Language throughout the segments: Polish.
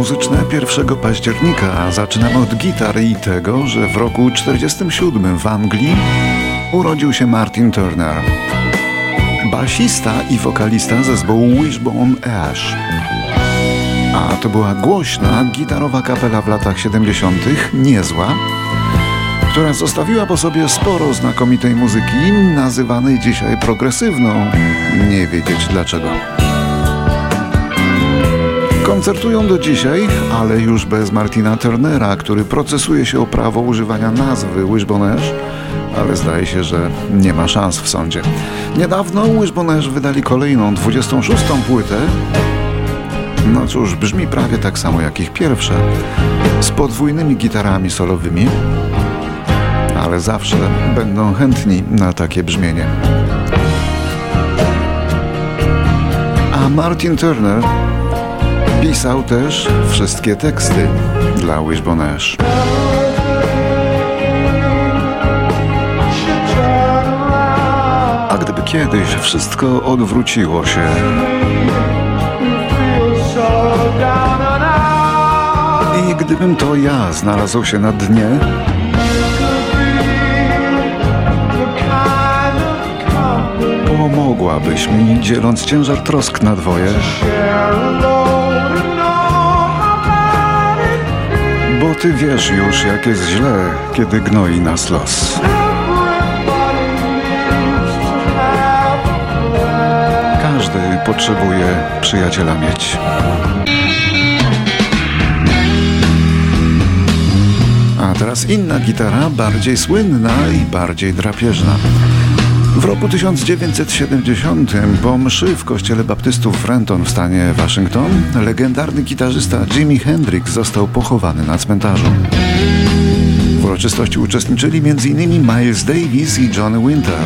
muzyczne 1 października, a zaczynamy od gitar i tego, że w roku 1947 w Anglii urodził się Martin Turner, basista i wokalista zespołu Wishbone Ash. A to była głośna, gitarowa kapela w latach 70., niezła, która zostawiła po sobie sporo znakomitej muzyki, nazywanej dzisiaj progresywną, nie wiedzieć dlaczego. Koncertują do dzisiaj, ale już bez Martina Turnera, który procesuje się o prawo używania nazwy Wishbone Ash, ale zdaje się, że nie ma szans w sądzie. Niedawno Wishbone Ash wydali kolejną, 26. płytę. No cóż, brzmi prawie tak samo jak ich pierwsze, z podwójnymi gitarami solowymi, ale zawsze będą chętni na takie brzmienie. A Martin Turner pisał też wszystkie teksty dla Wishbone Ash. A gdyby kiedyś wszystko odwróciło się, i gdybym to ja znalazł się na dnie, pomogłabyś mi, dzieląc ciężar trosk na dwoje, bo ty wiesz już, jak jest źle, kiedy gnoi nas los. Każdy potrzebuje przyjaciela mieć. A teraz inna gitara, bardziej słynna i bardziej drapieżna. W roku 1970 po mszy w kościele baptystów w Renton w stanie Waszyngton legendarny gitarzysta Jimi Hendrix został pochowany na cmentarzu. W uroczystości uczestniczyli m.in. Miles Davis i Johnny Winter.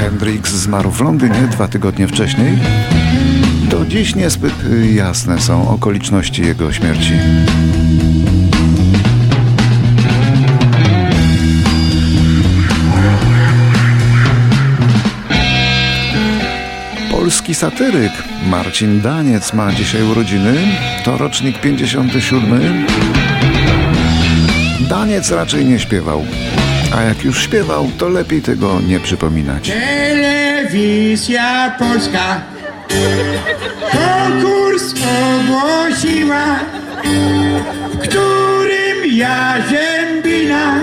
Hendrix zmarł w Londynie 2 tygodnie wcześniej. Do dziś niezbyt jasne są okoliczności jego śmierci. Polski satyryk Marcin Daniec ma dzisiaj urodziny, to rocznik 57. Daniec raczej nie śpiewał, a jak już śpiewał, to lepiej tego nie przypominać. Telewizja Polska konkurs ogłosiła, w którym Jarzębina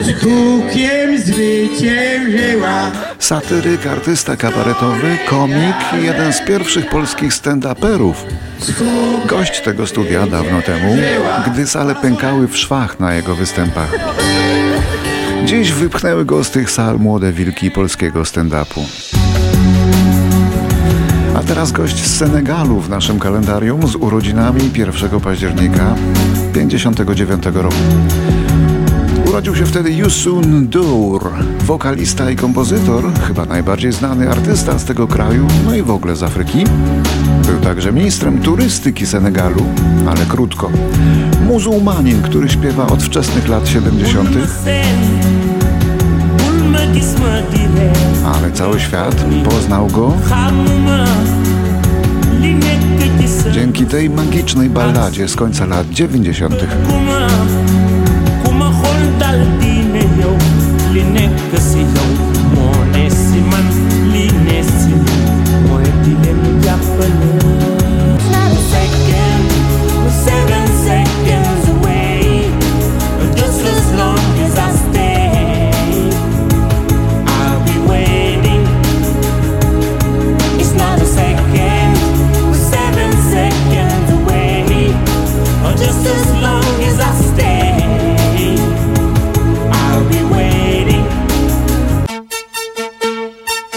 z hukiem zwyciężyła. Satyryk, artysta kabaretowy, komik i jeden z pierwszych polskich stand-uperów. Gość tego studia dawno temu, gdy sale pękały w szwach na jego występach. Dziś wypchnęły go z tych sal młode wilki polskiego stand-upu. A teraz gość z Senegalu w naszym kalendarium z urodzinami 1 października 59 roku. Urodził się wtedy Youssou N'Dour, wokalista i kompozytor, chyba najbardziej znany artysta z tego kraju, no i w ogóle z Afryki. Był także ministrem turystyki Senegalu, ale krótko. Muzułmanin, który śpiewa od wczesnych lat 70., ale cały świat poznał go dzięki tej magicznej balladzie z końca lat 90.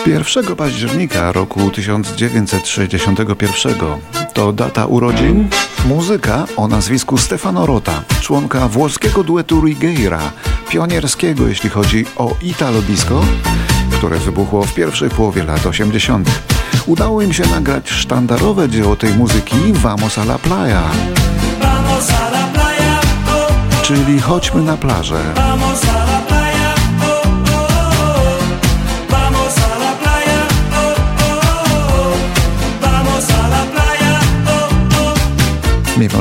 Pierwszego października roku 1961 to data urodzin muzyka o nazwisku Stefano Rota, członka włoskiego duetu Righiera, pionierskiego jeśli chodzi o italo disco, które wybuchło w pierwszej połowie lat 80. Udało im się nagrać sztandarowe dzieło tej muzyki Vamos a la playa, czyli chodźmy na plażę.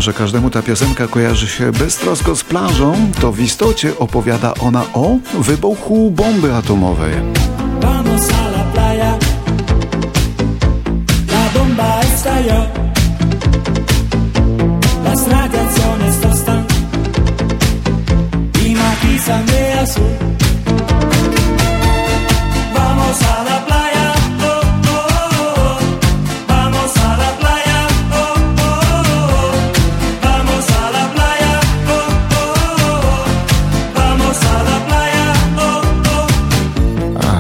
że każdemu ta piosenka kojarzy się beztrosko z plażą, to w istocie opowiada ona o wybuchu bomby atomowej.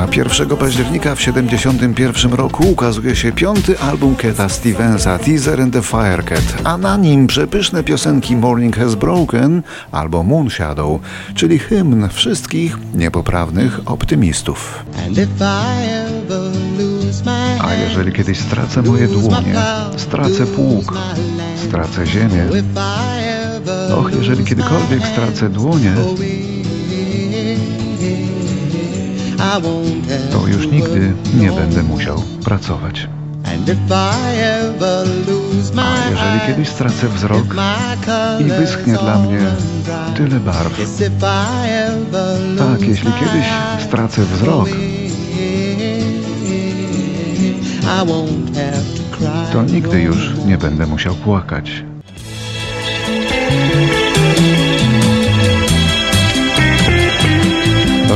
A 1 października w 1971 roku ukazuje się 5. album Cata Stevensa, Teaser and the Firecat, a na nim przepyszne piosenki Morning Has Broken albo Moon Shadow, czyli hymn wszystkich niepoprawnych optymistów. A jeżeli kiedyś stracę moje dłonie, stracę pług, stracę ziemię, och, jeżeli kiedykolwiek stracę dłonie, to już nigdy nie będę musiał pracować. A jeżeli kiedyś stracę wzrok i wyschnie dla mnie tyle barw, tak, jeśli kiedyś stracę wzrok, to nigdy już nie będę musiał płakać.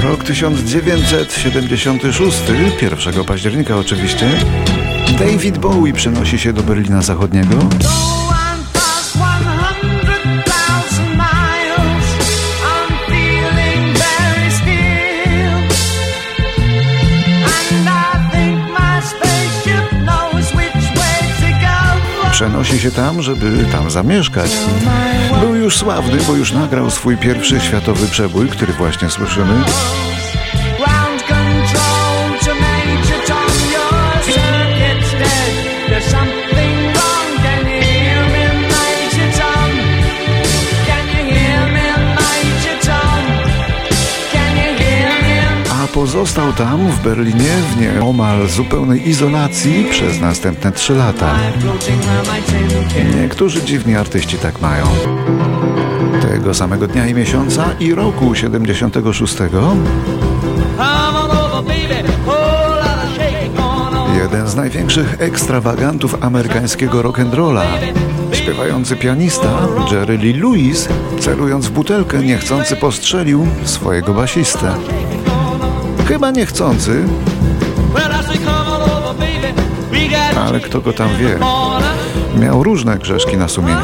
Rok 1976, 1 października oczywiście, David Bowie przenosi się do Berlina Zachodniego. Przenosi się tam, żeby tam zamieszkać. Był już sławny, bo już nagrał swój pierwszy światowy przebój, który właśnie słyszymy. Pozostał tam, w Berlinie, w nieomal zupełnej izolacji przez następne 3 lata. Niektórzy dziwni artyści tak mają. Tego samego dnia i miesiąca i roku 76 jeden z największych ekstrawagantów amerykańskiego rock'n'rolla, śpiewający pianista Jerry Lee Lewis, celując w butelkę, niechcący postrzelił swojego basistę. Chyba niechcący, ale kto go tam wie, miał różne grzeszki na sumieniu.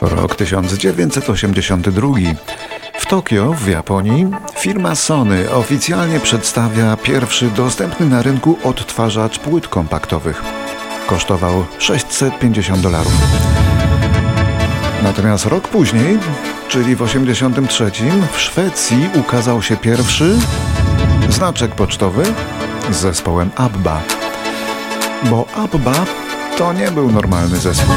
Rok 1982. W Tokio, w Japonii, firma Sony oficjalnie przedstawia pierwszy dostępny na rynku odtwarzacz płyt kompaktowych. Kosztował $650. Natomiast rok później, czyli w 1983, w Szwecji ukazał się pierwszy znaczek pocztowy z zespołem ABBA. Bo ABBA to nie był normalny zespół.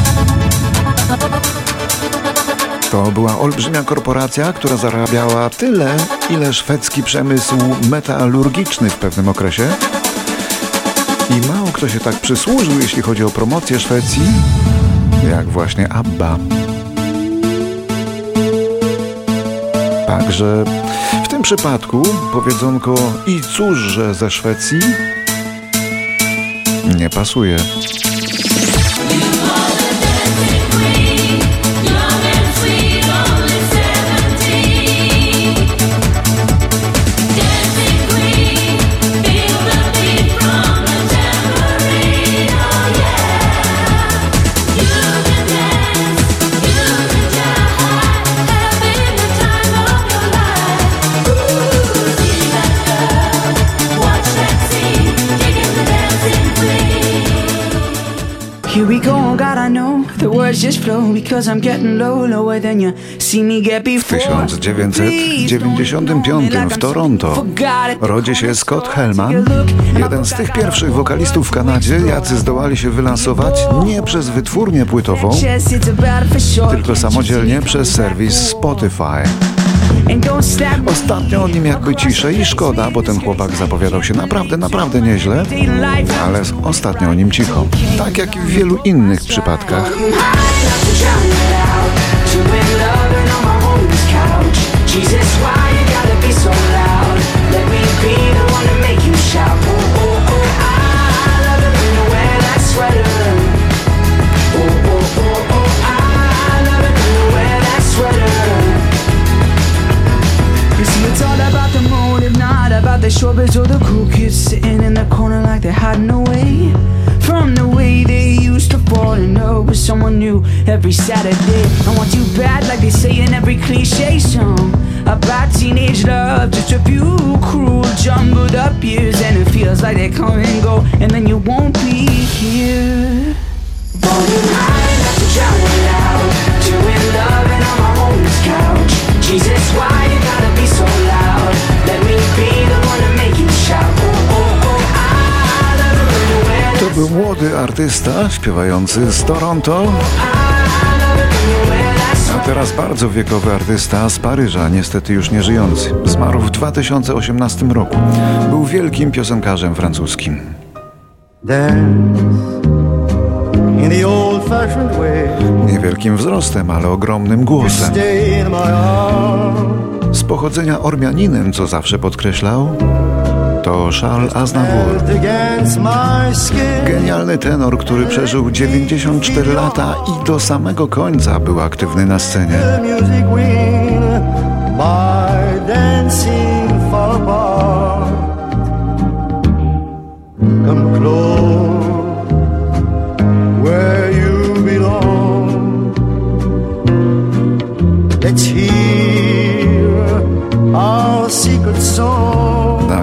To była olbrzymia korporacja, która zarabiała tyle, ile szwedzki przemysł metalurgiczny w pewnym okresie. I mało kto się tak przysłużył, jeśli chodzi o promocję Szwecji, jak właśnie ABBA. Także w tym przypadku powiedzonko i cóżże ze Szwecji nie pasuje. Here we go, oh God, I know the words just flow because I'm getting low, lower than you see me get before. W 1995 w Toronto rodzi się Scott Helman, jeden z tych pierwszych wokalistów w Kanadzie, jacy zdołali się wylansować nie przez wytwórnię płytową, tylko samodzielnie przez serwis Spotify. Ostatnio o nim jakby ciszej i szkoda, bo ten chłopak zapowiadał się naprawdę, naprawdę nieźle, ale ostatnio o nim cicho. Tak jak i w wielu innych przypadkach. Every Saturday, I want you bad, like they say in every cliche song about teenage love. Just a few cruel, jumbled up years, and it feels like they come and go, and then you won't be here. Rolling high like the jungle loud, doing love and on my homeless couch. Jesus, why you gotta be so loud? Let me be the one to make you shout. Oh, oh, oh, I love it when you wear. To był młody artysta śpiewający z Toronto. A teraz bardzo wiekowy artysta z Paryża, niestety już nie żyjący. Zmarł w 2018 roku. Był wielkim piosenkarzem francuskim. Niewielkim wzrostem, ale ogromnym głosem. Z pochodzenia Ormianinem, co zawsze podkreślał, to Charles Aznavour. Genialny tenor, który przeżył 94 lata i do samego końca był aktywny na scenie.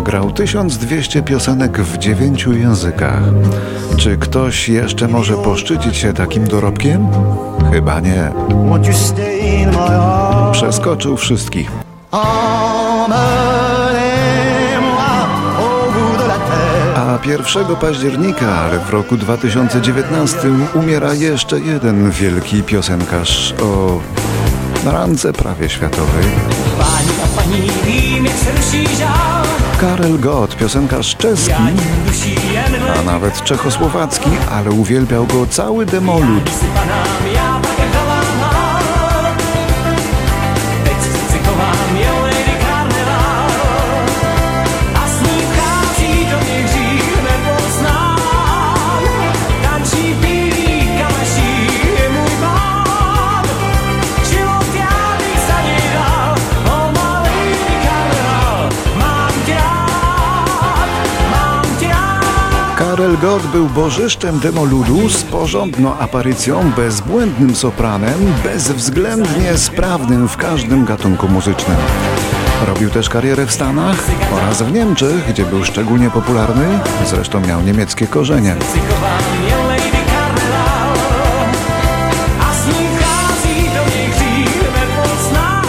Grał 1200 piosenek w 9 językach. Czy ktoś jeszcze może poszczycić się takim dorobkiem? Chyba nie. Przeskoczył wszystkich. A 1 października, ale w roku 2019 umiera jeszcze jeden wielki piosenkarz o randze prawie światowej. Karel Gott, piosenkarz czeski, a nawet czechosłowacki, ale uwielbiał go cały demolud. Karel Gott był bożyszczem demoludu z porządną aparycją, bezbłędnym sopranem, bezwzględnie sprawnym w każdym gatunku muzycznym. Robił też karierę w Stanach oraz w Niemczech, gdzie był szczególnie popularny, zresztą miał niemieckie korzenie.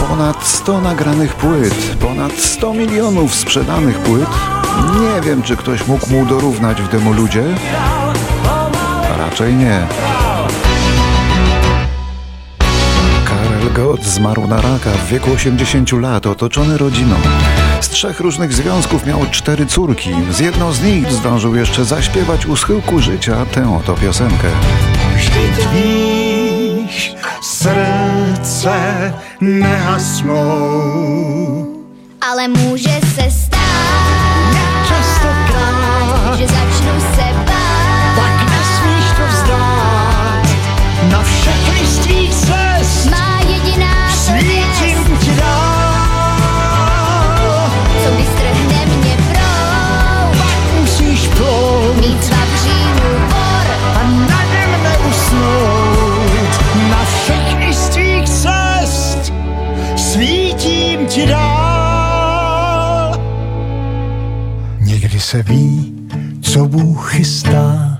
Ponad 100 nagranych płyt, ponad 100 milionów sprzedanych płyt. Nie wiem, czy ktoś mógł mu dorównać w demoludzie. Raczej nie. Karel Gott zmarł na raka w wieku 80 lat, otoczony rodziną. Z 3 różnych związków miał 4 córki. Z jedną z nich zdążył jeszcze zaśpiewać u schyłku życia tę oto piosenkę. Dziś serce nie hasną, ale może się stać, że zaczną se bać. Tak nesmíš to vzdát, na všech listvích cest má jediná světím ti dál. Co když strhne mě proud, pak musíš plout, mít svavřínu bor a na něm neusnout. Na všech listvích cest svítím ti dál. Někdy se ví, co Bůh chystá,